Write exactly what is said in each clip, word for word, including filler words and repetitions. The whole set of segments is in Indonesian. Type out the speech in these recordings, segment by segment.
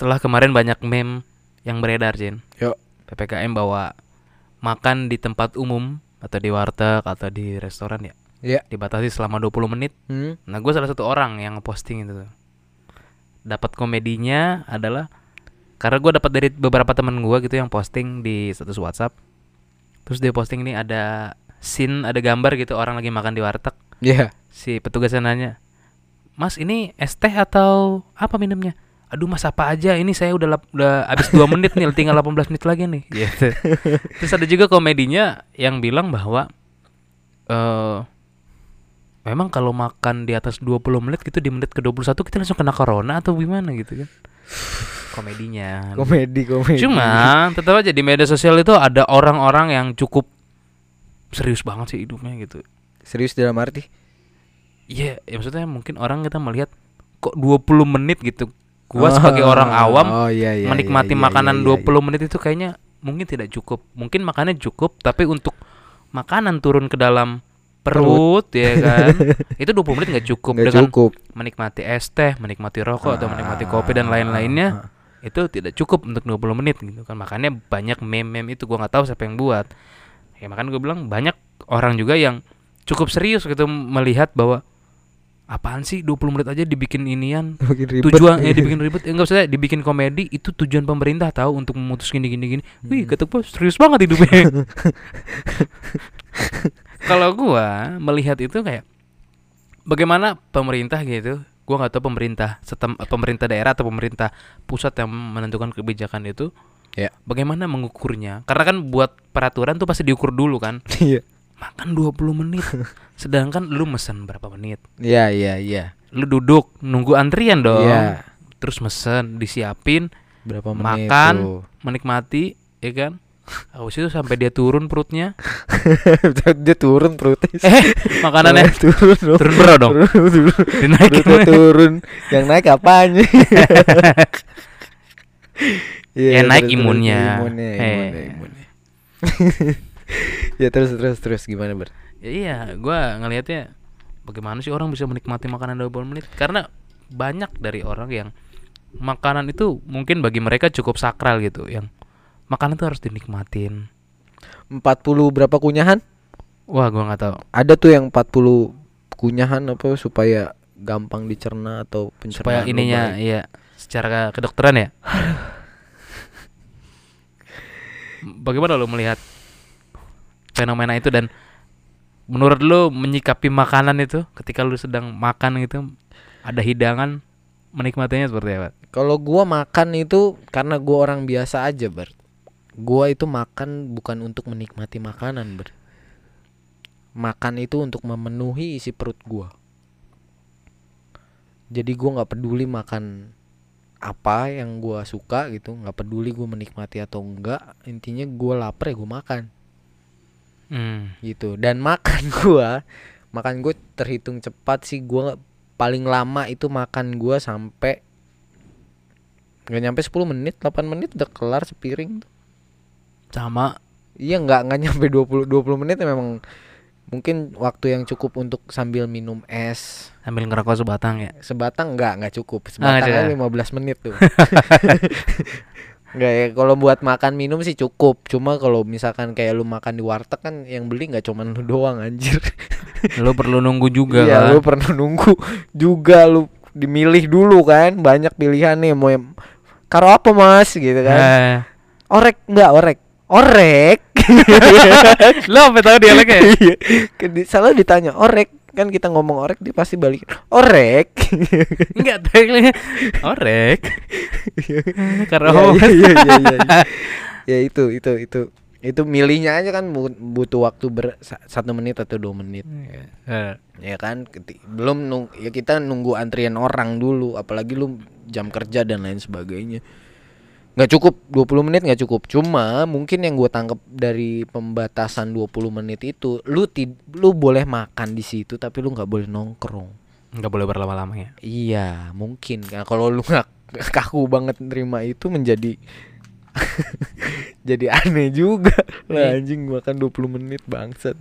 setelah kemarin banyak meme yang beredar, Jin. Yo. P P K M bawa makan di tempat umum atau di warteg atau di restoran ya. Iya. Dibatasi selama dua puluh menit. Hmm. Nah, gue salah satu orang yang ngeposting itu. Dapat komedinya adalah karena gue dapat dari beberapa teman gue gitu yang posting di status WhatsApp. Terus dia posting ini ada scene, ada gambar gitu orang lagi makan di warteg. Iya. Yeah. Si petugasnya nanya, "Mas, ini es teh atau apa minumnya?" Aduh mas apa aja ini saya udah lap, udah abis dua menit nih tinggal delapan belas menit lagi nih gitu. Terus ada juga komedinya yang bilang bahwa uh, memang kalau makan di atas dua puluh menit gitu di menit ke dua puluh satu kita langsung kena corona atau gimana gitu kan. Komedinya komedi komedi cuma tetap aja di media sosial itu ada orang-orang yang cukup serius banget sih hidupnya gitu. Serius dalam arti? Iya yeah, ya maksudnya mungkin orang kita melihat kok dua puluh menit gitu. Gua oh, sebagai orang awam oh, iya, iya, menikmati iya, iya, makanan iya, iya, iya. dua puluh menit itu kayaknya mungkin tidak cukup. Mungkin makannya cukup tapi untuk makanan turun ke dalam perut, perut. Ya kan. Itu dua puluh menit enggak cukup gak dengan cukup. Menikmati es teh, menikmati rokok ah, atau menikmati kopi dan lain-lainnya. Ah. Itu tidak cukup untuk dua puluh menit gitu kan. Makanya banyak meme-meme itu gua enggak tahu siapa yang buat. Ya makanya gua bilang banyak orang juga yang cukup serius gitu melihat bahwa apaan sih dua puluh menit aja dibikin inian ribet, tujuannya dibikin ribet enggak usah dibikin komedi itu tujuan pemerintah tahu untuk memutus gini gini gini hmm. Wih kata gue serius banget hidupnya. Kalau gue melihat itu kayak bagaimana pemerintah gitu gue nggak tahu pemerintah setem pemerintah daerah atau pemerintah pusat yang menentukan kebijakan itu yeah. Bagaimana mengukurnya karena kan buat peraturan tuh pasti diukur dulu kan. Iya. Makan dua puluh menit. Sedangkan lu mesen berapa menit? Iya, iya, iya. Lu duduk nunggu antrian dong. Yeah. Terus mesen, disiapin berapa menit? Makan, tuh. Menikmati, ya kan? Habis itu sampai dia turun perutnya. Dia turun perutnya. Eh, makanannya turun. Dong. Turun bro dong. Dinaikin turun. Yang naik apanya? Ya, ya naik imunnya. Imunnya, imunnya, eh. imunnya. Ya terus terus terus gimana ber? Ya, iya, gue ngelihatnya bagaimana sih orang bisa menikmati makanan dua puluh menit? Karena banyak dari orang yang makanan itu mungkin bagi mereka cukup sakral gitu, yang makanan itu harus dinikmatin. empat puluh berapa kunyahan? Wah, gue nggak tahu. Ada tuh yang empat puluh kunyahan apa supaya gampang dicerna atau pencernaan. Supaya ininya, baik. Iya, secara kedokteran ya. Bagaimana lo melihat fenomena itu dan menurut lu menyikapi makanan itu ketika lu sedang makan gitu ada hidangan menikmatinya seperti apa? Kalau gua makan itu karena gua orang biasa aja ber, gua itu makan bukan untuk menikmati makanan ber, makan itu untuk memenuhi isi perut gua. Jadi gua nggak peduli makan apa yang gua suka gitu, nggak peduli gua menikmati atau enggak, intinya gua lapar ya gua makan. Hmm. Gitu dan makan gua makan gua terhitung cepat sih gua paling lama itu makan gua sampai nggak nyampe sepuluh menit delapan menit udah kelar sepiring tuh sama iya nggak nggak nyampe dua puluh menit ya memang mungkin waktu yang cukup untuk sambil minum es sambil ngerokok sebatang ya sebatang nggak nggak cukup sebatangnya ah, lima belas menit tuh. Enggak ya, kalau buat makan minum sih cukup. Cuma kalau misalkan kayak lu makan di warteg kan yang beli enggak cuman lu doang anjir. Lu perlu nunggu juga. Iya, kan? Lu perlu nunggu juga lu dimilih dulu kan. Banyak pilihan nih mau yang... karo apa Mas gitu kan. Eh. Orek enggak orek. Orek. Lo apa tahu dialeknya? Iya. Salah ditanya orek. Kan kita ngomong orek dia pasti balik orek. Enggak tagline orek karena ya, ya, ya, ya, ya. Ya itu itu itu itu milihnya aja kan butuh waktu ber satu menit atau dua menit ya, uh. Ya kan belum nung ya kita nunggu antrian orang dulu apalagi lu jam kerja dan lain sebagainya nggak cukup dua puluh menit nggak cukup cuma mungkin yang gue tangkap dari pembatasan dua puluh menit itu lu tid lu boleh makan di situ tapi lu nggak boleh nongkrong nggak boleh berlama-lama ya iya mungkin nah, kalau lu nggak kaku banget nerima itu menjadi jadi aneh juga lah anjing makan dua puluh menit bangsat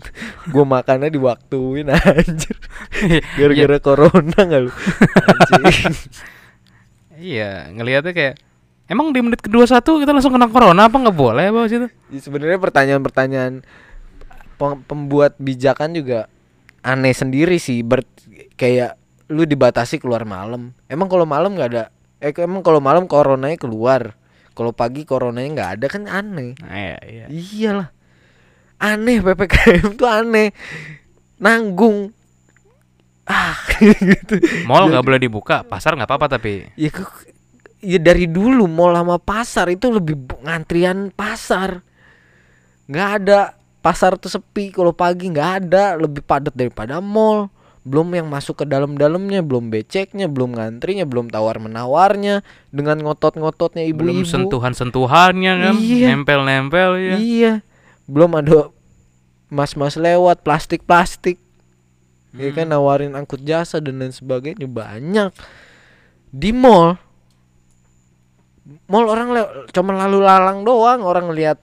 gue makannya diwaktuin anjir gara-gara corona nggak lu anjing iya ngelihatnya kayak Emang di menit kedua puluh satu kita langsung kena corona apa nggak boleh apa situ? Ya, sebenarnya pertanyaan-pertanyaan pembuat bijakan juga aneh sendiri sih. Ber- kayak lu dibatasi keluar malam. Emang kalau malam nggak ada? Eh emang kalau malam coronanya keluar? Kalau pagi coronanya nggak ada kan aneh. Nah, iya, iya. Iyalah. Aneh P P K M tuh aneh. Nanggung. Ah gitu. Mall nggak boleh dibuka, pasar nggak apa-apa tapi. Ya, ke- ya dari dulu mall sama pasar itu lebih ngantrian pasar. Nggak ada. Pasar tuh sepi kalau pagi, nggak ada, lebih padat daripada mall. Belum yang masuk ke dalam-dalamnya, belum beceknya, belum ngantrinya, belum tawar-menawarnya, dengan ngotot-ngototnya ibu-ibu. Belum sentuhan-sentuhannya kan, iya. Nempel-nempel ya. Iya. Belum ada mas-mas lewat plastik-plastik. Hmm. Ya kan nawarin angkut jasa dan lain sebagainya banyak. Di mall mall orang lew- cuma lalu lalang doang, orang lihat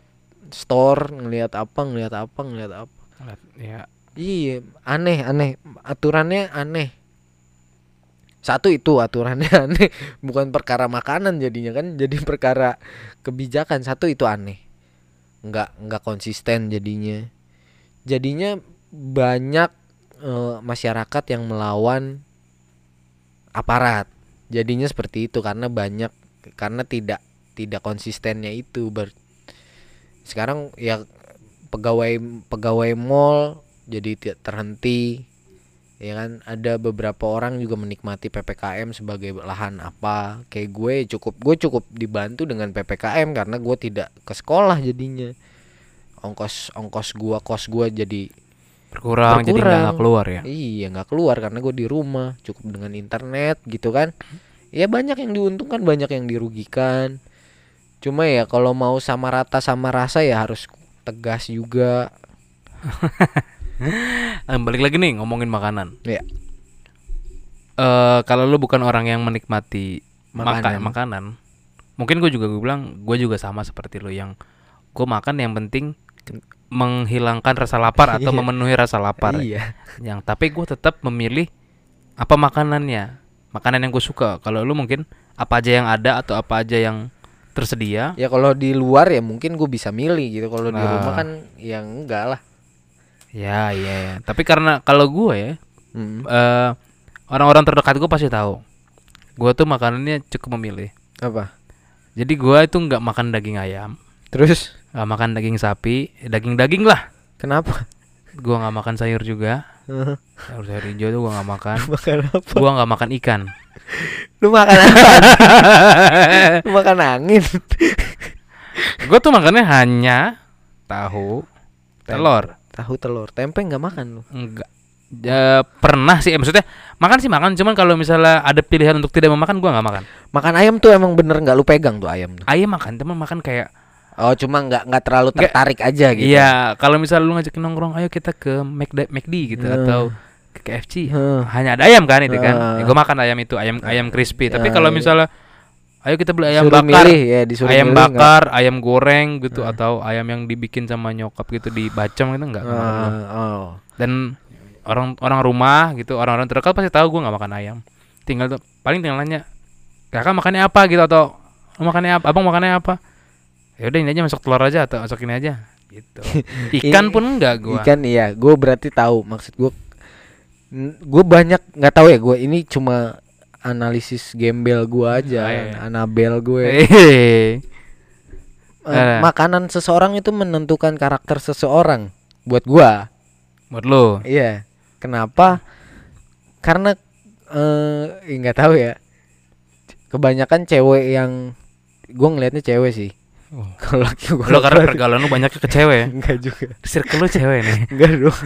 store, ngelihat apa, ngelihat apa, ngelihat apa. Ya. Iya, aneh, aneh. Aturannya aneh. Satu itu aturannya aneh, bukan perkara makanan jadinya kan, jadi perkara kebijakan. Satu itu aneh. Enggak, enggak konsisten jadinya. Jadinya banyak e, masyarakat yang melawan aparat. Jadinya seperti itu karena banyak karena tidak tidak konsistennya itu ber sekarang ya pegawai pegawai mall jadi terhenti ya kan, ada beberapa orang juga menikmati P P K M sebagai lahan apa kayak gue cukup gue cukup dibantu dengan P P K M karena gue tidak ke sekolah jadinya ongkos ongkos gue kos gue jadi berkurang, berkurang. Jadi nggak keluar ya, iya nggak keluar karena gue di rumah cukup dengan internet gitu kan, ya banyak yang diuntungkan banyak yang dirugikan. Cuma ya kalau mau sama rata sama rasa ya harus tegas juga. Balik lagi nih ngomongin makanan. Iya. Uh, kalau lu bukan orang yang menikmati makanan, makan, makanan mungkin gue juga gue bilang gue juga sama seperti lu yang gue makan yang penting menghilangkan rasa lapar atau iya. Memenuhi rasa lapar. Iya. Yang tapi gue tetap memilih apa makanannya, makanan yang gue suka. Kalau lu mungkin apa aja yang ada atau apa aja yang tersedia. Ya kalau di luar ya mungkin gue bisa milih gitu. Kalau nah. Di rumah kan ya enggak lah. Ya iya ya. Tapi karena kalau gue ya hmm. uh, orang-orang terdekat gue pasti tahu. Gue tuh makanannya cukup memilih. Apa? Jadi gue itu enggak makan daging ayam. Terus? Gak makan daging sapi. Daging-daging lah. Kenapa? Gue gak makan sayur juga. Sayur-sayur hijau tuh gue gak makan. Makan apa? Gue gak makan ikan. Lu makan apa? Lu makan angin. Gue tuh makannya hanya tahu, Tem- telur. Tahu telur. Tempe enggak makan lu? Enggak. Ya, pernah sih, eh, maksudnya makan sih makan, cuman kalau misalnya ada pilihan untuk tidak memakan gue enggak makan. Makan ayam tuh emang bener enggak lu pegang tuh ayam tuh. Ayam makan, teman makan kayak oh, cuma enggak enggak terlalu tertarik enggak, aja gitu. Iya, kalau misalnya lu ngajakin nongkrong, ayo kita ke McD, McD gitu hmm. atau ke K F C hmm. hanya ada ayam kan itu kan uh. ya, gue makan ayam itu ayam ayam crispy tapi uh, kalau misalnya iya. Ayo kita beli ayam disuruh bakar milih, ya, ayam milih, bakar enggak. Ayam goreng gitu uh. atau ayam yang dibikin sama nyokap gitu dibacem gitu enggak uh, oh. Dan orang orang rumah gitu orang-orang terdekat pasti tahu gue nggak makan ayam tinggal paling tinggal nanya kakak makannya apa gitu atau makannya apa abang makannya apa ya udah ini aja masuk telur aja atau masuk ini aja gitu ikan ini, pun enggak gue ikan iya gue berarti tahu maksud gue gue banyak nggak tahu ya gue ini cuma analisis gembel gue aja oh, iya. Anabel gue uh, makanan seseorang itu menentukan karakter seseorang buat gue buat lo iya kenapa karena nggak uh, tahu ya kebanyakan cewek yang gue ngelihatnya cewek sih oh. Kalau gue lo karena pergaulan lo banyaknya ke cewek nggak juga circle lo cewek nih nggak dong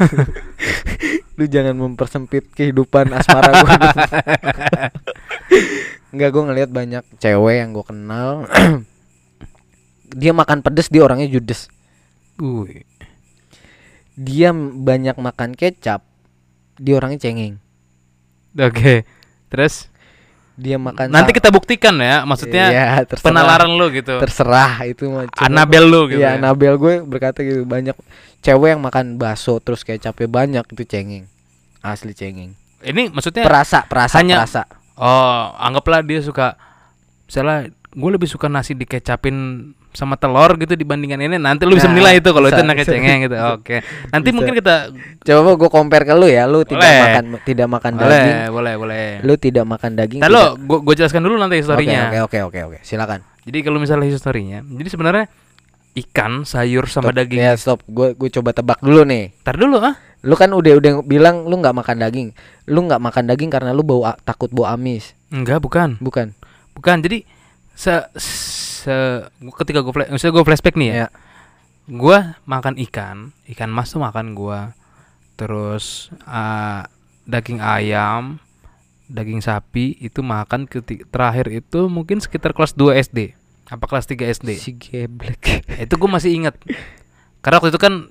lu jangan mempersempit kehidupan asmara gue. Enggak, gue ngelihat banyak cewek yang gue kenal dia makan pedes, dia orangnya judes. Uy. Dia banyak makan kecap, dia orangnya cengeng. Oke, okay. Terus dia makan nanti sal- kita buktikan ya, maksudnya iya, penalaran lu gitu. Terserah itu macam Anabel lu gitu. Iya, ya. Anabel gue berkata gitu, banyak cewek yang makan bakso terus kecapnya banyak itu cengeng. Asli cengeng. Ini maksudnya perasa, perasa, hanya, perasa. Oh, anggaplah dia suka misalnya gue lebih suka nasi dikecapin sama telur gitu dibandingkan ini. Nanti lu nah, bisa menilai itu kalau itu nasi cengeng gitu. Oke. Okay. Nanti bisa. Mungkin kita coba gue compare ke lu ya. Lu boleh. tidak makan tidak makan boleh, daging. Boleh, boleh, Lu tidak makan daging. Entar lo gue gue jelaskan dulu nanti historinya. Oke, okay, oke, okay, oke, okay, oke. Okay. Silakan. Jadi kalau misalnya historinya, jadi sebenarnya ikan, sayur sama stop, daging. Ya, stop. Gue gue coba tebak dulu nih. Entar dulu ah. Lu kan udah udah bilang lu nggak makan daging. Lu nggak makan daging karena lu bau takut bau amis. Enggak, bukan. Bukan. Bukan. Jadi se, se ketika gue misalnya gue flashback nih ya. ya. Gue makan ikan, ikan mas tuh makan gue. Terus uh, daging ayam, daging sapi itu makan ketika, terakhir itu mungkin sekitar kelas dua S D. Apa kelas tiga S D? Si geblek. Itu gue masih ingat. Karena waktu itu kan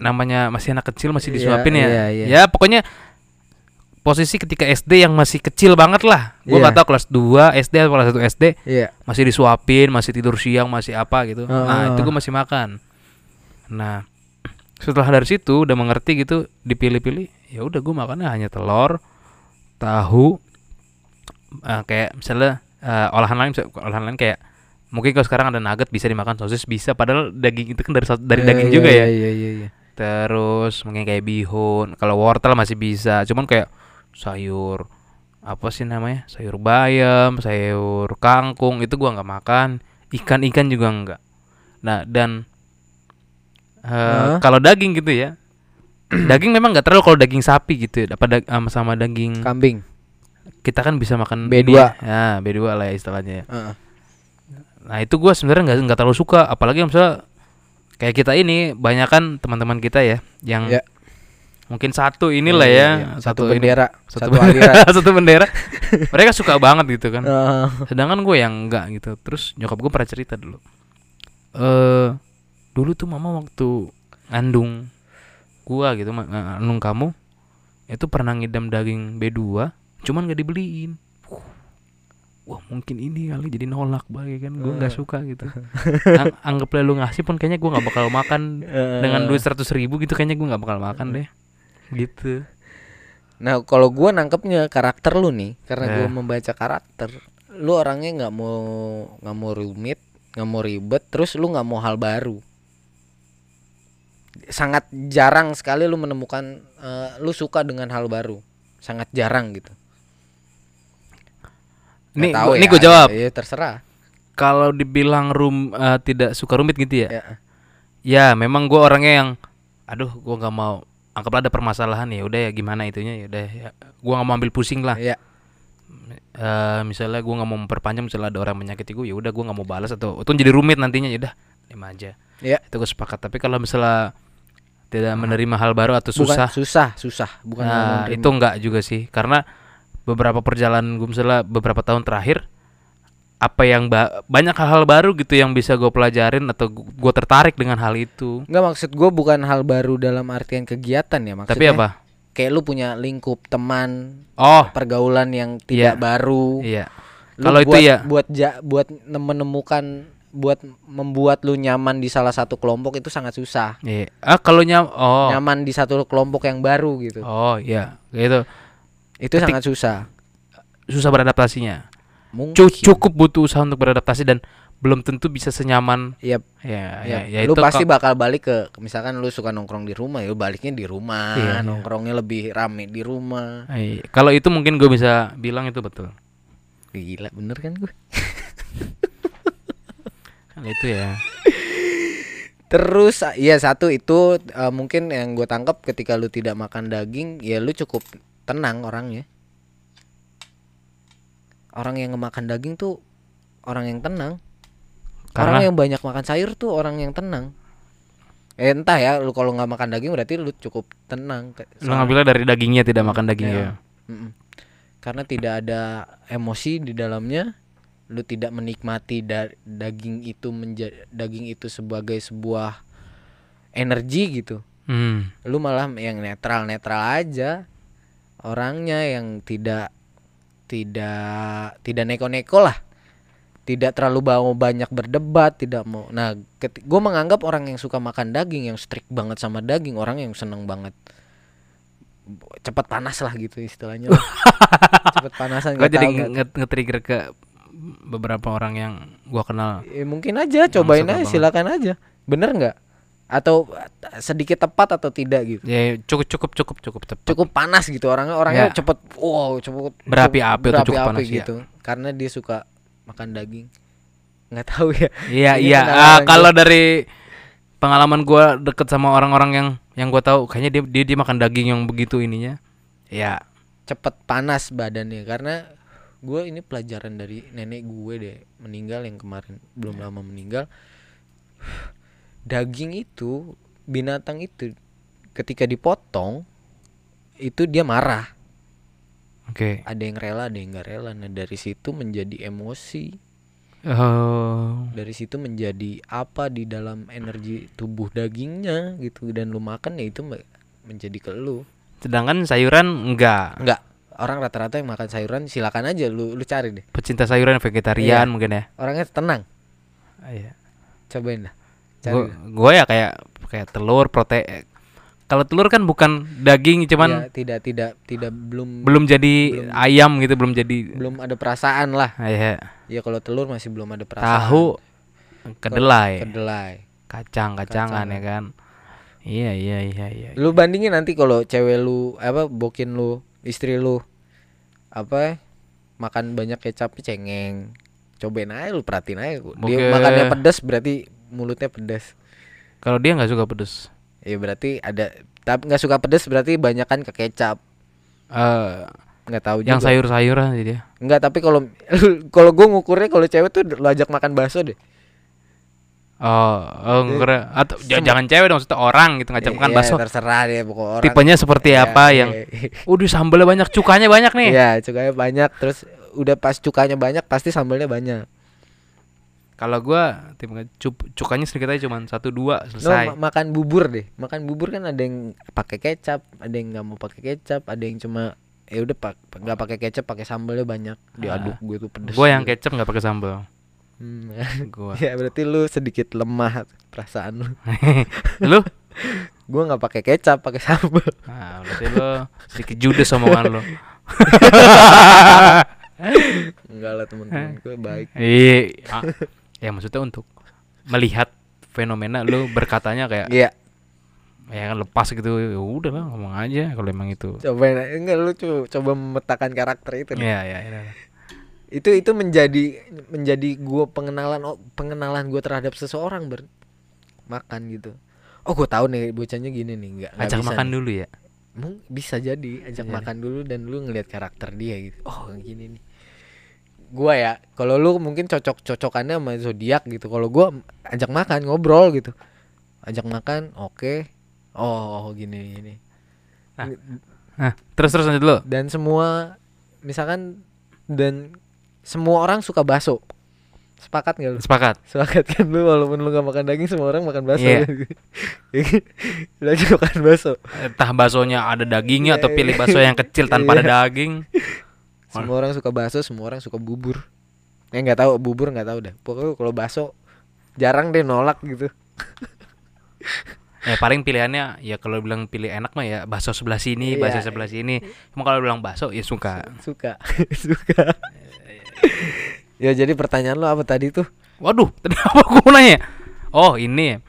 namanya masih anak kecil, masih disuapin yeah, ya. Yeah, yeah. Ya pokoknya posisi ketika S D yang masih kecil banget lah. Gue yeah. gak tau kelas dua S D atau kelas satu S D. Yeah. Masih disuapin, masih tidur siang, masih apa gitu. Oh. Nah, itu gue masih makan. Nah, setelah dari situ udah mengerti gitu, dipilih-pilih. Ya udah gue makannya hanya telur, tahu, uh, kayak misalnya uh, olahan lain, misalnya, olahan lain kayak mungkin kalau sekarang ada nugget bisa dimakan, sosis bisa, padahal daging itu kan dari dari yeah, daging yeah, juga yeah, ya. Yeah, yeah, yeah. Terus mungkin kayak bihun, kalau wortel masih bisa, cuman kayak sayur apa sih namanya? Sayur bayam, sayur kangkung itu gua nggak makan, ikan-ikan juga enggak. Nah, dan uh, huh? kalau daging gitu ya. Daging memang enggak terlalu kalau daging sapi gitu ya, dapat da- sama daging kambing. Kita kan bisa makan B dua. Ya, nah, B dua lah ya istilahnya. Uh-uh. Nah itu gue sebenarnya nggak nggak terlalu suka, apalagi misalnya kayak kita ini banyak kan teman-teman kita ya yang ya. mungkin satu inilah ya, ya, ya. Satu, satu bendera ini, satu, satu bendera satu bendera mereka suka banget gitu kan, uh. sedangkan gue yang nggak gitu. Terus nyokap gue pernah cerita dulu, eh dulu tuh mama waktu ngandung gue gitu, ngandung kamu itu pernah ngidam daging B dua cuman nggak dibeliin. Wah mungkin ini kali jadi nolak banget kan, gue nggak uh. suka gitu. Ang- anggaplah lu ngasih pun kayaknya gue nggak bakal makan uh. dengan duit seratus ribu gitu, kayaknya gue nggak bakal makan deh gitu. Nah kalau gue nangkepnya karakter lu nih, karena uh. gue membaca karakter lu orangnya nggak mau nggak mau rumit, nggak mau ribet, terus lu nggak mau hal baru. Sangat jarang sekali lu menemukan uh, lu suka dengan hal baru, sangat jarang gitu. Nih, gua, ya, ini gue jawab. Ya, terserah. Kalau dibilang rum uh, tidak suka rumit gitu ya? Ya, ya memang gue orangnya yang, aduh, gue nggak mau. Anggaplah ada permasalahan ya, udah ya gimana itunya ya, udah. Ya. Gue nggak mau ambil pusing lah. Ya. Uh, misalnya gue nggak mau memperpanjang, misalnya ada orang menyakiti gue, ya udah gue nggak mau balas atau itu jadi rumit nantinya, ya udah, lima aja. Ya. Itu gue sepakat. Tapi kalau misalnya tidak menerima hal baru atau susah, bukan, susah, susah, bukan. Nah, itu enggak juga sih, karena beberapa perjalanan gue misalnya beberapa tahun terakhir apa yang ba- banyak hal-hal baru gitu yang bisa gue pelajarin atau gue tertarik dengan hal itu. Enggak, maksud gue bukan hal baru dalam artian kegiatan ya, maksudnya tapi apa? Kayak lu punya lingkup teman, oh, pergaulan yang tidak yeah. baru. Iya. Yeah. Kalau itu ya buat ja, buat menemukan buat membuat lu nyaman di salah satu kelompok itu sangat susah. Iya. Yeah. Ah kalau nyam oh. nyaman di satu kelompok yang baru gitu. Oh iya, yeah. gitu. Itu Ketik, sangat susah. Susah beradaptasinya. Mungkin. Cukup butuh usaha untuk beradaptasi dan belum tentu bisa senyaman. Yep. Ya, yep. ya, ya lu pasti kalo, bakal balik ke, misalkan lu suka nongkrong di rumah, ya baliknya di rumah, iya, nongkrongnya iya. lebih rame di rumah. Iya. Kalau itu mungkin gue bisa bilang itu betul. Gila, bener kan gue? Kan itu ya. Terus ya satu itu uh, mungkin yang gue tangkap ketika lu tidak makan daging, ya lu cukup tenang orangnya. Orang yang ngemakan daging tuh orang yang tenang. Karena orang yang banyak makan sayur tuh orang yang tenang. Eh, entah ya, lu kalau nggak makan daging berarti lu cukup tenang. Lu ngambilnya dari dagingnya, tidak makan dagingnya. Ya. Karena tidak ada emosi di dalamnya, lu tidak menikmati da- daging itu menja- daging itu sebagai sebuah energi gitu. Hmm. Lu malah yang netral-netral aja. Orangnya yang tidak tidak tidak neko-neko lah, tidak terlalu mau banyak berdebat, tidak mau. Nah, keti- gue menganggap orang yang suka makan daging, yang strict banget sama daging, orang yang seneng banget cepat panas lah gitu istilahnya. Cepat panasan. Gue jadi nge-trigger ke beberapa orang yang gua kenal. Ya, mungkin aja, cobain aja, banget. Silakan aja. Bener nggak? Atau sedikit tepat atau tidak gitu? Ya cukup cukup cukup cukup tepat. Cukup panas gitu orangnya, orangnya ya. cepet, wow cepet berapi-api atau cukup panas gitu. Ya. Karena dia suka makan daging. Nggak tahu ya. Iya iya. Uh, kalau dari pengalaman gua deket sama orang-orang yang yang gua tahu, kayaknya dia, dia dia makan daging yang begitu ininya. Ya. Cepet panas badannya karena. Gue ini pelajaran dari nenek gue deh, meninggal yang kemarin belum yeah. lama meninggal. Daging itu, binatang itu ketika dipotong itu dia marah. Oke. Okay. Ada yang rela, ada yang nggak rela. Nah dari situ menjadi emosi. Oh. Dari situ menjadi apa di dalam energi tubuh dagingnya gitu, dan lu makan ya itu menjadi ke lu. Sedangkan sayuran enggak. Enggak. Orang rata-rata yang makan sayuran silakan aja lu lu cari deh. Pecinta sayuran vegetarian iya. mungkin ya. Orangnya tenang. Iya. Cobain lah. Gue ya kayak kayak telur protein. Kalau telur kan bukan daging cuman ya, tidak tidak tidak belum belum jadi belum, ayam gitu, belum jadi belum ada perasaan lah. Iya. Ya kalau telur masih belum ada perasaan. Tahu kedelai. Kedelai. Kacang-kacangan kacang. Ya kan. Iya iya iya iya. Lu bandingin nanti kalau cewek lu apa bokin lu, istri lu apa makan banyak kecap cengeng, cobain aja lu, perhatiin aja. Dia Oke. makannya pedas berarti mulutnya pedas. Kalau dia nggak suka pedas ya berarti ada, tapi nggak suka pedas berarti banyakan ke kecap. Nggak uh, tahu yang juga. Sayur-sayuran sih dia nggak, tapi kalau kalau gue ngukurnya kalau cewek tuh lu ajak makan bakso deh. Oh, oh enggak, atau Sem- jangan cewek dong, maksudnya orang gitu ngajak makan iya, bakso. Terserah dia pokok orang. Tipenya seperti iya, apa iya, yang udah sambalnya banyak, cukanya banyak nih. Iya, cukanya banyak, terus udah pas cukanya banyak pasti sambalnya banyak. Kalau gua tipe cuk- cukanya sedikit aja cuman satu dua selesai. No, ma- makan bubur deh. Makan bubur kan ada yang pakai kecap, ada yang enggak mau pakai kecap, ada yang cuma ya udah pak enggak pakai kecap, pakai sambalnya banyak. Diaduk ah. Gue tuh pedes. Gua yang kecap enggak pakai sambal. Hmm, gua. Ya berarti lu sedikit lemah perasaan lu. Lu? Gua nggak pakai kecap, pakai sambal. Nah, berarti lu sedikit judes omongan lu. Enggak lah teman-teman, gue baik. Iya. Ah, ya maksudnya untuk melihat fenomena lu berkatanya kayak. Iya. Ya kan lepas gitu, ya udah lah ngomong aja kalau emang itu. Cobain, enggak lu co- coba memetakan karakter itu. Iya iya. Ya, ya. Itu itu menjadi menjadi gua pengenalan pengenalan gua terhadap seseorang ber makan gitu. Oh gua tahu nih bocahnya gini nih, nggak ajak makan nih. Dulu ya bisa jadi ajak jadi. Makan dulu dan lu ngelihat karakter dia gitu. Oh gini nih gua ya, kalau lu mungkin cocok cocokannya sama zodiak gitu, kalau gua ajak makan ngobrol gitu, ajak makan oke okay. oh, oh gini gini nah, nah terus terus lanjut lo. Dan semua misalkan dan semua orang suka bakso. Sepakat enggak lu? Sepakat. Sepakat kan lu, walaupun lu enggak makan daging semua orang makan bakso. Iya. Lu juga makan bakso. Entah baksonya ada dagingnya yeah, atau pilih bakso yang kecil tanpa yeah. ada daging. Semua orang suka bakso, semua orang suka bubur. Ya enggak tahu bubur enggak tahu dah. Pokoknya kalau bakso jarang deh nolak gitu. Ya paling pilihannya ya kalau bilang pilih enak mah ya bakso sebelah sini, yeah. bakso sebelah sini. Cuma kalau bilang bakso ya suka. Suka. Suka. Ya jadi pertanyaan lo apa tadi tuh? Waduh, tadi apa gua nanya? Oh, ini.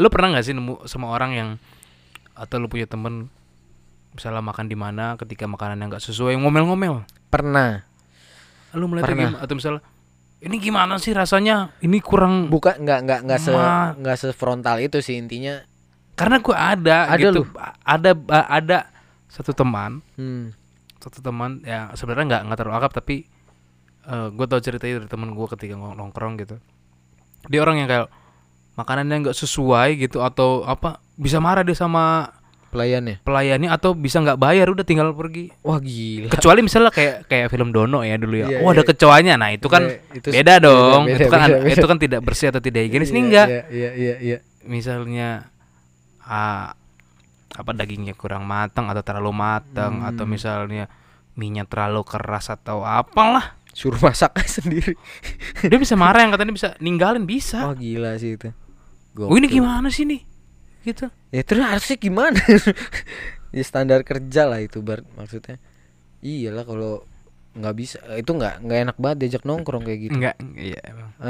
Lu pernah enggak sih nemu sama orang yang atau lu punya temen misalnya makan di mana ketika makanannya enggak sesuai ngomel-ngomel? Pernah. Lu melihat gimana? Atau misalnya ini gimana sih rasanya? Ini kurang bukan enggak enggak enggak se enggak sefrontal itu sih intinya. Karena gue ada, ada gitu. Lu. Ada ada satu teman. Hmm. Satu teman ya sebenarnya enggak enggak terlalu akrab tapi uh, gue tau ceritanya dari teman gue ketika nongkrong gitu. Dia orang yang kayak makanannya enggak sesuai gitu atau apa bisa marah dia sama pelayannya. Pelayannya atau bisa enggak bayar udah tinggal pergi. Wah gila. Kecuali misalnya kayak kayak film Dono ya dulu ya. Yeah, Wah yeah. ada kecoanya. Nah, itu kan yeah, itu beda se- dong. Beda, beda, itu kan beda, beda. Itu kan tidak bersih atau tidak higienis yeah, nih enggak. Iya yeah, iya yeah, iya yeah. Misalnya ah, apa dagingnya kurang matang atau terlalu matang hmm. atau misalnya minyak terlalu keras atau apalah. Suruh masaknya sendiri. Dia bisa marah yang katanya bisa ninggalin bisa. Wah oh, gila sih itu. Gokil. Oh ini gimana sih nih? Gitu. Ya terus harusnya gimana? Ya standar kerja lah itu Bart maksudnya. Iyalah kalau nggak bisa, itu nggak nggak enak banget diajak nongkrong kayak gitu. Nggak, iya.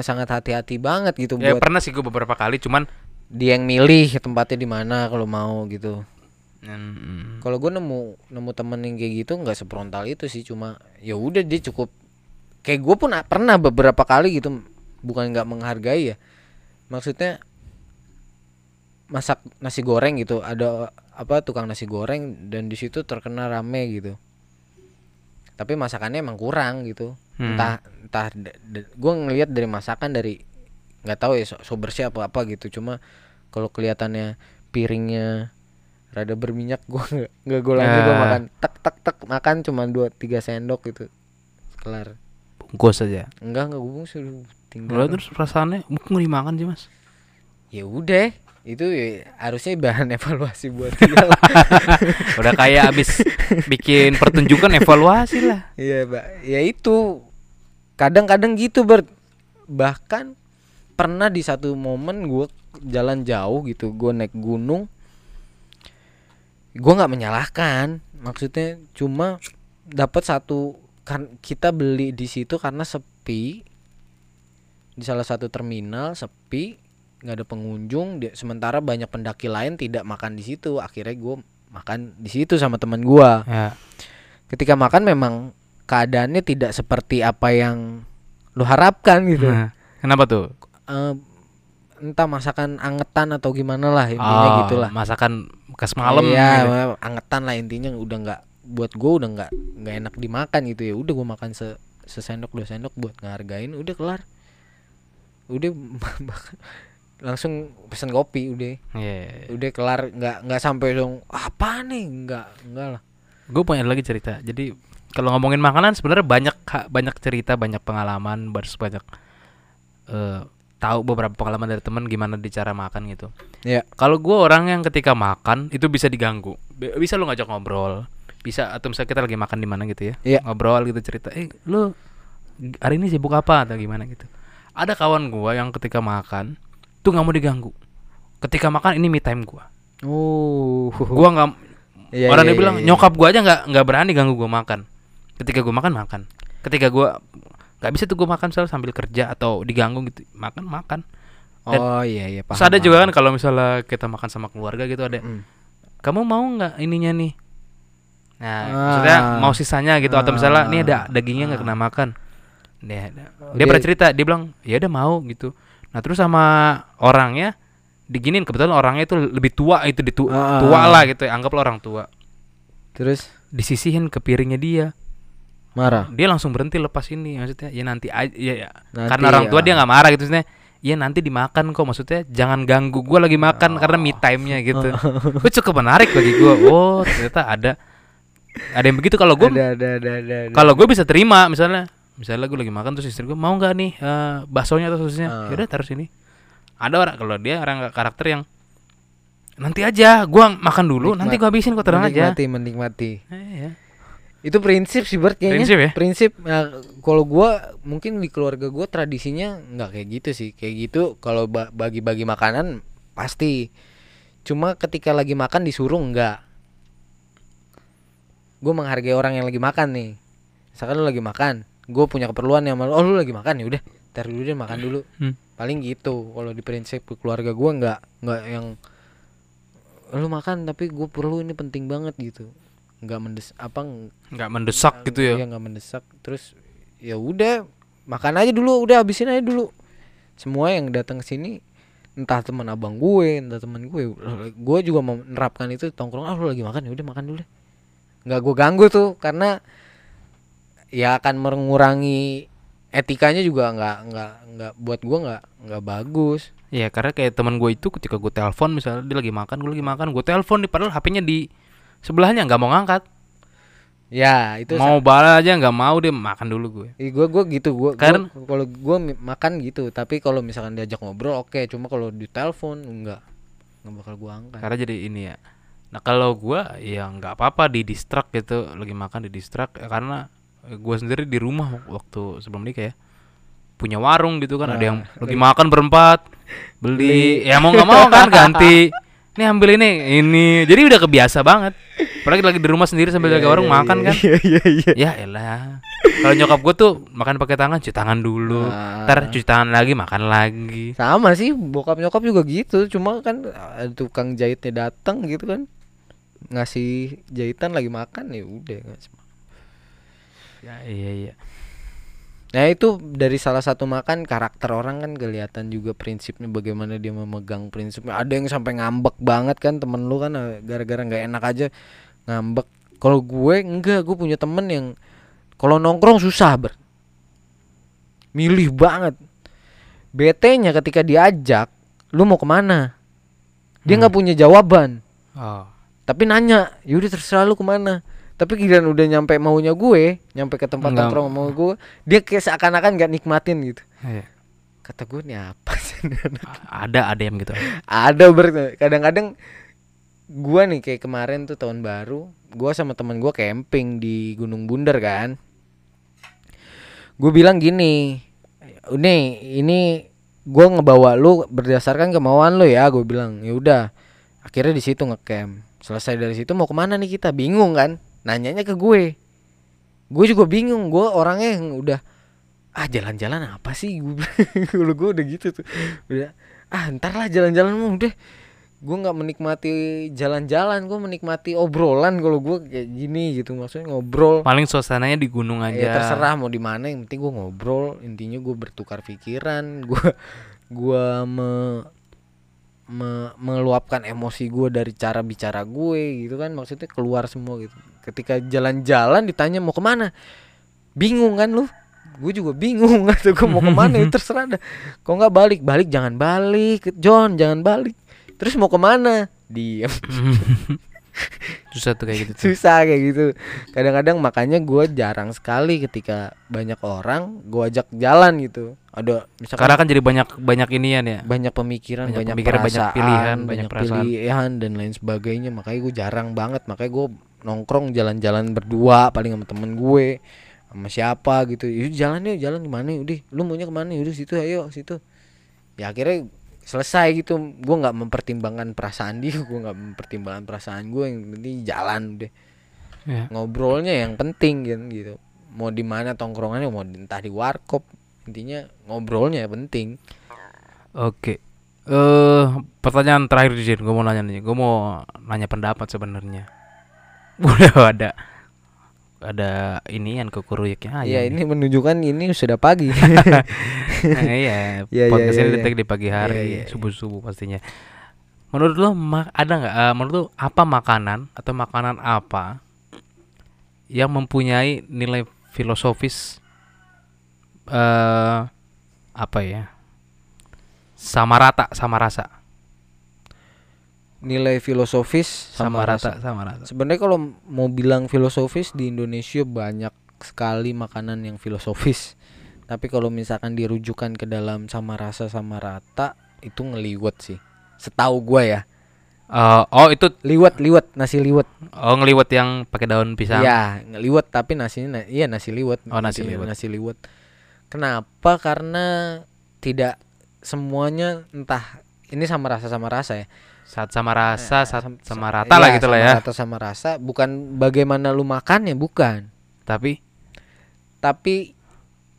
Sangat hati-hati banget gitu. Ya buat pernah sih gue beberapa kali, cuman dia yang milih tempatnya di mana kalau mau gitu. Mm. Kalau gue nemu nemu temen yang kayak gitu nggak seprontal itu sih, cuma ya udah dia cukup. Kayak gue pun pernah beberapa kali gitu, bukan nggak menghargai ya, maksudnya masak nasi goreng gitu, ada apa tukang nasi goreng dan di situ terkena rame gitu. Tapi masakannya emang kurang gitu. Hmm. Entah entah gue ngelihat dari masakan dari enggak tahu ya sobernya apa apa gitu. Cuma kalau kelihatannya piringnya rada berminyak, gue enggak enggak gue lanjut, gue makan tek tek tek makan cuma dua tiga sendok gitu. Kelar. Bungkus aja. Enggak enggak gue bungkus tinggal. Lalu terus perasaannya bukan dimakan sih, Mas. Ya udah, itu ya, harusnya bahan evaluasi buat dia lah. Udah kayak abis bikin pertunjukan evaluasi lah. Iya, Mbak. Ya itu kadang-kadang gitu, Bert. Bahkan pernah di satu momen gue jalan jauh gitu, gue naik gunung. Gue nggak menyalahkan, maksudnya cuma dapat satu kan, kita beli di situ karena sepi di salah satu terminal, sepi. Nggak ada pengunjung, dia, sementara banyak pendaki lain tidak makan di situ. Akhirnya gue makan di situ sama teman gue. Ya. Ketika makan memang keadaannya tidak seperti apa yang lo harapkan gitu. Nah, kenapa tuh? Uh, entah masakan angetan atau gimana lah intinya oh, gitulah. Masakan bekas malam. Iya, gitu. Angetan lah intinya, udah nggak, buat gue udah nggak nggak enak dimakan gitu ya. Udah gue makan se sesendok dua sendok buat ngehargain, udah kelar. Udah makan. Langsung pesan kopi udah, yeah. Udah kelar, nggak nggak sampai dong apa nih, nggak nggak lah. Gue punya lagi cerita. Jadi kalau ngomongin makanan sebenarnya banyak banyak cerita, banyak pengalaman, baris banyak uh, tahu beberapa pengalaman dari teman gimana di cara makan gitu. Yeah. Kalau gue orang yang ketika makan itu bisa diganggu, bisa lu ngajak ngobrol, bisa atau misalnya kita lagi makan di mana gitu ya, yeah. Ngobrol gitu cerita, eh lu hari ini sibuk apa atau gimana gitu. Ada kawan gue yang ketika makan tuh nggak mau diganggu. Ketika makan ini me time gue. Oh, gue nggak. Yeah, orang yeah, dia bilang yeah, yeah. Nyokap gue aja nggak nggak berani ganggu gue makan. Ketika gue makan makan. Ketika gue nggak bisa tuh gue makan selalu sambil kerja atau diganggu gitu. Makan makan. Dan oh iya yeah, iya. Yeah, paham. Ada juga kan kalau misalnya kita makan sama keluarga gitu ada. Mm. Kamu mau nggak ininya nih? Nah, ah, maksudnya mau sisanya gitu ah, atau misalnya nih ada dagingnya nggak ah, kena makan. Dia, okay. Dia pernah cerita, dia bilang ya udah mau gitu. Nah terus sama orangnya diginin, kebetulan orangnya itu lebih tua, itu ditu- ah. tua lah gitu ya, anggaplah orang tua. Terus disisihin ke piringnya dia. Marah. Dia langsung berhenti lepas ini, maksudnya ya nanti aja ya, nanti, karena orang tua ah. dia enggak marah gitu maksudnya. Ya nanti dimakan kok, maksudnya jangan ganggu gua lagi makan oh. karena me time-nya gitu. Oh. Itu cukup menarik bagi gua. Oh, ternyata ada ada yang begitu. Kalau gua ada, ada, ada, ada, ada. Kalau gua bisa terima misalnya Misalnya gue lagi makan terus istri gue mau nggak nih uh, baksonya atau sosisnya, uh. yaudah taruh sini. Ada orang kalau dia orang karakter yang nanti aja, gue makan dulu, Nikmat, nanti gue habisin kok terang aja. Menikmati, menikmati. Eh, ya. Itu prinsip sih Bert kayaknya. Prinsip ya. Prinsip. Nah, kalau gue mungkin di keluarga gue tradisinya nggak kayak gitu sih, kayak gitu kalau bagi-bagi makanan pasti. Cuma ketika lagi makan disuruh nggak. Gue menghargai orang yang lagi makan nih. Misalkan lu lagi makan. Gue punya keperluan yang malu, oh lu lagi makan ya udah, ntar dulu deh makan dulu, hmm. paling gitu. Kalau di prinsip keluarga gue nggak nggak yang lu makan tapi gue perlu ini penting banget gitu, nggak mendes apa nggak mendesak gitu ya? Iya nggak mendesak. Terus ya udah makan aja dulu, udah habisin aja dulu. Semua yang datang sini entah teman abang gue, entah teman gue, gue juga mau menerapkan itu tongkrong. Ah lu lagi makan ya udah makan dulu deh, nggak gue ganggu tuh karena ya akan mengurangi etikanya juga nggak nggak nggak buat gue nggak nggak bagus. Iya karena kayak teman gue itu ketika gue telepon misalnya dia lagi makan, gue lagi makan, gue telepon di padahal H P-nya di sebelahnya nggak mau ngangkat. Ya itu mau balas aja nggak mau, dia makan dulu gue. Iya gue gue gitu gue. Karena kalau gue makan gitu, tapi kalau misalkan diajak ngobrol oke, okay. Cuma kalau di telepon nggak nggak bakal gue angkat. Karena jadi ini ya. Nah kalau gue ya nggak apa-apa di distract gitu, lagi makan di distract ya, karena gue sendiri di rumah waktu sebelum nikah ya punya warung gitu kan, nah, ada yang lagi makan berempat beli, beli. Ya mau nggak mau kan ganti nih ambil ini ini jadi udah kebiasa banget Apalagi lagi di rumah sendiri sambil jaga warung makan kan. Iya iya iya. Ya elah. Kalau nyokap gue tuh makan pakai tangan, cuci tangan dulu. Nah. Ntar cuci tangan lagi, makan lagi. Sama sih, bokap nyokap juga gitu. Cuma kan tukang jahitnya datang gitu kan. Ngasih jahitan lagi makan ya udah ngasih. Ya iya iya. Nah itu dari salah satu makan karakter orang kan kelihatan juga prinsipnya, bagaimana dia memegang prinsipnya. Ada yang sampai ngambek banget kan, temen lu kan gara-gara nggak enak aja ngambek. Kalau gue enggak, gue punya temen yang kalau nongkrong susah ber, milih banget. Betenya ketika diajak, lu mau kemana? Dia nggak hmm. punya jawaban. Oh. Tapi nanya, yaudah terserah lu kemana. Tapi giliran udah nyampe maunya gue, nyampe ke tempat nongkrong mau gue, dia kayak seakan-akan gak nikmatin gitu. Iya. Kata gue nih apa sih? Ada ada yang gitu. Ada ber, kadang-kadang gue nih kayak kemarin tuh tahun baru, gue sama temen gue camping di Gunung Bundar kan. Gue bilang gini, nih ini gue ngebawa lu berdasarkan kemauan lu ya, gue bilang. Ya udah, akhirnya di situ ngecamp. Selesai dari situ mau kemana nih kita? Bingung kan? Nanyanya ke gue. Gue juga bingung. Gue orangnya yang udah, ah jalan-jalan apa sih? Kalau gue udah gitu tuh, udah ah ntar lah jalan-jalan mau deh. Gue gak menikmati jalan-jalan, gue menikmati obrolan. Kalau gue kayak gini gitu, maksudnya ngobrol. Paling suasananya di gunung aja. Ya terserah mau di mana, yang penting gue ngobrol. Intinya gue bertukar pikiran. Gue gue me, me, meluapkan emosi gue dari cara bicara gue gitu kan. Maksudnya keluar semua gitu. Ketika jalan-jalan ditanya mau kemana, bingung kan lu? Gue juga bingung kan, gue mau kemana? Ya terserah dah. Kok nggak balik? Balik jangan balik, John jangan balik. Terus mau kemana? Diem. Susah tuh kayak gitu. Tuh. Susah kayak gitu. Kadang-kadang makanya gue jarang sekali ketika banyak orang gue ajak jalan gitu. Ada misalkan. Karena kan jadi banyak banyak inian ya. Banyak pemikiran, banyak, banyak pemikiran, perasaan, banyak pilihan, banyak, banyak pilihan dan lain sebagainya. Makanya gue jarang banget. Makanya gue nongkrong jalan-jalan berdua paling sama temen gue sama siapa gitu. Yuk jalan yuk, jalan kemana udah, lu maunya kemana udah situ ayo situ. Ya akhirnya selesai gitu. Gue nggak mempertimbangkan perasaan dia, gue nggak mempertimbangkan perasaan gue, yang penting jalan deh ya. Ngobrolnya yang penting gitu, mau di mana tongkrongannya, mau entah di warkop, intinya ngobrolnya yang penting. Oke. Eh uh, pertanyaan terakhir Jin, gue mau nanya nih, gue mau nanya pendapat sebenarnya. Udah ada ada ini yang kukuruyeknya. Iya ini menunjukkan ini sudah pagi. Nah, iya podcast ini detik di pagi hari, yeah, yeah, subuh subuh pastinya. Menurut lo ada nggak? Uh, menurut lo apa makanan atau makanan apa yang mempunyai nilai filosofis uh, apa ya? Sama rata sama rasa. Nilai filosofis sama, sama rata, rasa. Sama rata. Sebenarnya kalau mau bilang filosofis di Indonesia banyak sekali makanan yang filosofis. Tapi kalau misalkan dirujukan ke dalam sama rasa sama rata itu ngeliwet sih. Setahu gua ya. Uh, oh itu liwet-liwet, nasi liwet. Oh ngeliwet yang pakai daun pisang. Iya, ngeliwet tapi nasinya iya nasi liwet. Oh nasi liwet. Nasi liwet. Kenapa? Karena tidak semuanya entah ini sama rasa sama rasa ya. Saat sama rasa, saat sama, sama rata iya, lah gitu lah ya. Rata sama rasa, bukan bagaimana lu makannya, bukan. Tapi, tapi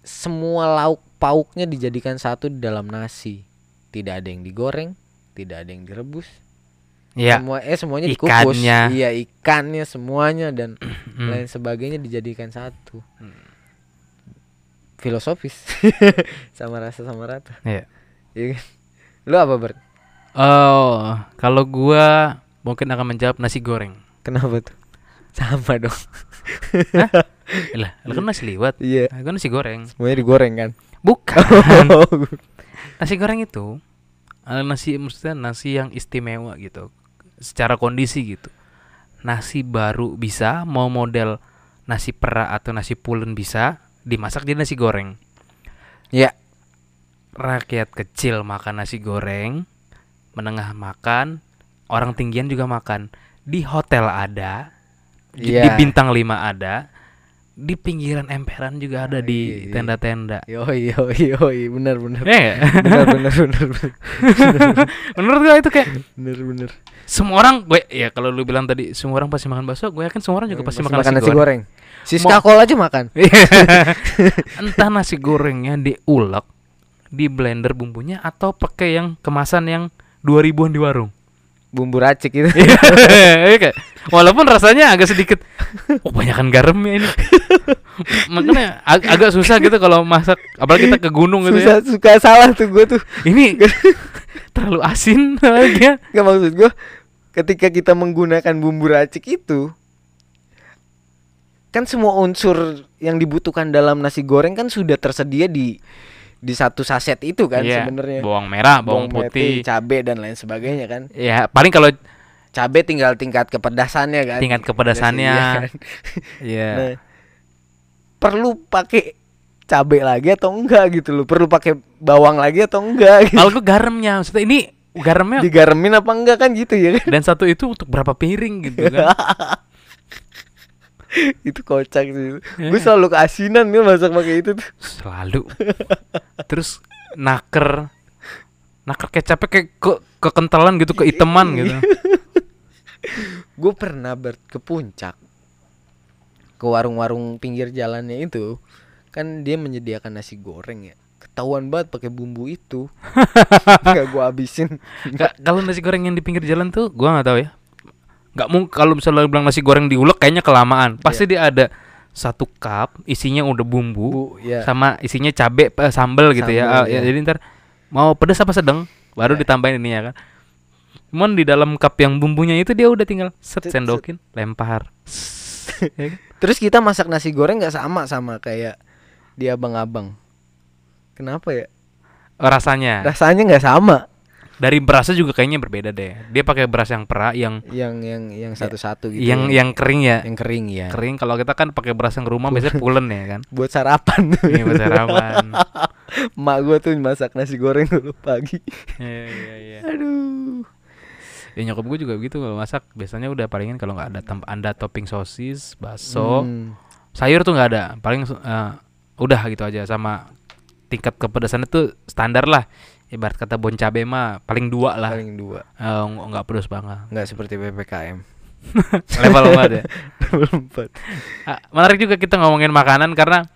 semua lauk pauknya dijadikan satu di dalam nasi. Tidak ada yang digoreng, tidak ada yang direbus. Ya. Semua, eh semuanya dikukus. Ikannya. Iya ikannya semuanya dan lain sebagainya dijadikan satu. Filosofis, sama rasa sama rata. Iya. Lu apa Bert? Oh, kalau gua mungkin akan menjawab nasi goreng. Kenapa tuh? Sama dong. Hah? Lah, lu kan nasi liwet. Iya. Yeah. Gua nasi goreng. Semuanya digoreng kan? Bukan. Nasi goreng itu nasi maksudnya nasi yang istimewa gitu. Secara kondisi gitu. Nasi baru bisa, mau model nasi pera atau nasi pulen bisa, dimasak jadi nasi goreng. Iya. Yeah. Rakyat kecil makan nasi goreng. Menengah makan, orang tinggian juga makan. Di hotel ada, yeah. Di bintang lima ada, di pinggiran emperan juga ada, oh, di tenda-tenda. Yoi yoi yoi, benar benar. Yeah. Benar benar benar. Menurut gue itu kayak benar benar. Semua orang gue ya, kalau lu bilang tadi semua orang pasti makan bakso, gue yakin semua orang juga pasti makan, makan nasi goreng. Siska kol aja makan. Entah nasi gorengnya diulek, di blender bumbunya, atau pakai yang kemasan yang dua ribuan di warung. Bumbu racik gitu. Walaupun rasanya agak sedikit, oh banyakan garamnya ini. Makanya ag- agak susah gitu kalau masak, apalagi kita ke gunung gitu susah, ya. Suka salah tuh gue tuh. Ini terlalu asin lagi. Gak, maksud gue ketika kita menggunakan bumbu racik itu, kan semua unsur yang dibutuhkan dalam nasi goreng kan sudah tersedia di di satu saset itu kan, yeah, sebenarnya. Bawang merah, bawang, bawang putih, cabe dan lain sebagainya kan. Ya, yeah, paling kalau cabe tinggal tingkat kepedasannya kan. Tingkat kepedasannya. Iya. Kan? Yeah. Nah, perlu pakai cabe lagi atau enggak gitu loh. Perlu pakai bawang lagi atau enggak gitu. Kalau gue garamnya, maksudnya ini garamnya digaramin apa enggak kan gitu ya kan. Dan satu itu untuk berapa piring gitu kan. Itu kocak sih. Yeah. Gue selalu keasinan nih masak pakai itu tuh. Selalu. Terus naker naker kecapnya kayak ke kekentalan gitu, keiteman gitu. Gue pernah ber- ke puncak, ke warung-warung pinggir jalannya itu, kan dia menyediakan nasi goreng ya. Ketahuan banget pakai bumbu itu. Enggak gue habisin. Kalau nasi goreng yang di pinggir jalan tuh gue enggak tahu ya. Gak mungkin kalau misalnya bilang nasi goreng diulek, kayaknya kelamaan. Pasti yeah, dia ada satu cup isinya udah bumbu, Bu, yeah, sama isinya cabe, eh, sambal gitu ya. Yeah. Jadi ntar mau pedas apa sedang baru yeah, ditambahin ini ya kan. Cuman di dalam cup yang bumbunya itu dia udah tinggal set sendokin, lempar. Ya kan? Terus kita masak nasi goreng nggak sama sama kayak di abang-abang. Kenapa ya? Rasanya. Rasanya nggak sama. Dari berasnya juga kayaknya berbeda deh. Dia pakai beras yang perak, yang yang yang yang satu-satu gitu. Yang yang kering ya. Yang kering ya. Kering. Kalau kita kan pakai beras yang ke rumah biasanya pulen ya kan. Buat sarapan tuh. Iya, buat sarapan. Mak gue tuh masak nasi goreng dulu pagi. Iya iya iya. Aduh. Ya nyokap gue juga begitu kalau masak. Biasanya udah palingin kalau enggak ada tam- anda topping sosis, bakso. Hmm. Sayur tuh enggak ada. Paling uh, udah gitu aja, sama tingkat kepedasannya tuh standar lah. Ibarat kata bon cabe mah paling dua lah. Paling dua. Uh, enggak pedas banget. Enggak seperti P P K M. Level empat ya. Level empat. Uh, menarik juga kita ngomongin makanan karena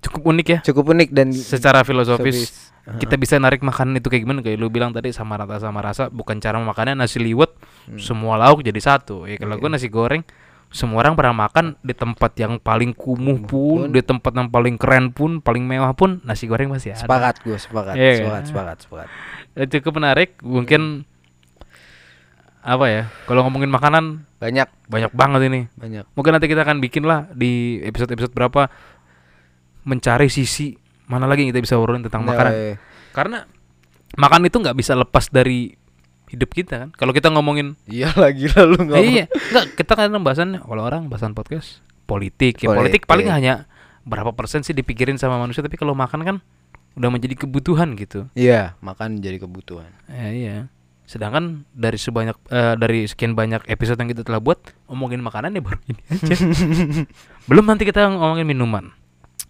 cukup unik ya. Cukup unik dan secara filosofis uh-huh, kita bisa narik makanan itu kayak gimana, kayak lu bilang tadi sama rata sama rasa, bukan cara makannya nasi liwet hmm, semua lauk jadi satu. Ya kalau yeah, gue nasi goreng semua orang pernah makan di tempat yang paling kumuh pun, pun, di tempat yang paling keren pun, paling mewah pun, nasi goreng masih ada. Sepakat gue, sepakat, yeah, sepakat, sepakat, sepakat. Cukup menarik, mungkin apa ya? Kalau ngomongin makanan banyak, banyak banget ini. Banyak. Mungkin nanti kita akan bikin lah di episode-episode berapa mencari sisi mana lagi yang kita bisa urulin tentang yeah, makanan. Yeah. Karena makan itu nggak bisa lepas dari hidup kita kan. Kalau kita ngomongin iya lagi lalu ngomong. Eh, iya, enggak, kita kan pembahasan kalau orang bahasan podcast politik ya. Politik, politik paling iya, hanya berapa persen sih dipikirin sama manusia, tapi kalau makan kan udah menjadi kebutuhan gitu. Iya, makan menjadi kebutuhan. Eh, iya. Sedangkan dari sebanyak uh, dari sekian banyak episode yang kita telah buat, ngomongin makanan ya baru ini aja. Belum nanti kita ngomongin minuman.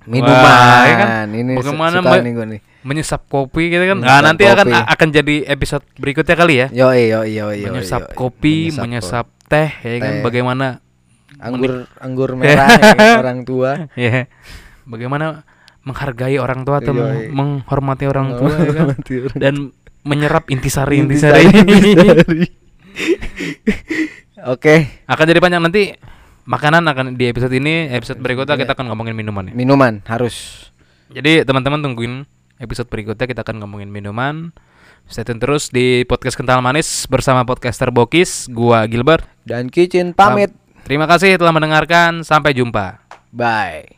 Minuman. Wah, ya kan? Ini bagaimana suka nih gue nih. Menyesap kopi gitu kan. Nah, nanti kopi akan akan jadi episode berikutnya kali ya. Yo yo yo yo. Menyesap kopi, menyesap, menyesap teh, ya teh, kan bagaimana anggur men- anggur merah ya, orang tua. Yeah. Bagaimana menghargai orang tua atau yoi, menghormati orang tua, yoi, ya kan? Dan menyerap intisari-intisari. Intisari. Oke, okay, akan jadi panjang nanti makanan akan di episode ini, episode berikutnya kita akan ngomongin minuman ya. Minuman harus. Jadi teman-teman tungguin episode berikutnya, kita akan ngomongin minuman. Stay tune terus di podcast Kental Manis bersama podcaster Bokis, gua Gilbert dan Kitchen pamit. Terima kasih telah mendengarkan, sampai jumpa. Bye.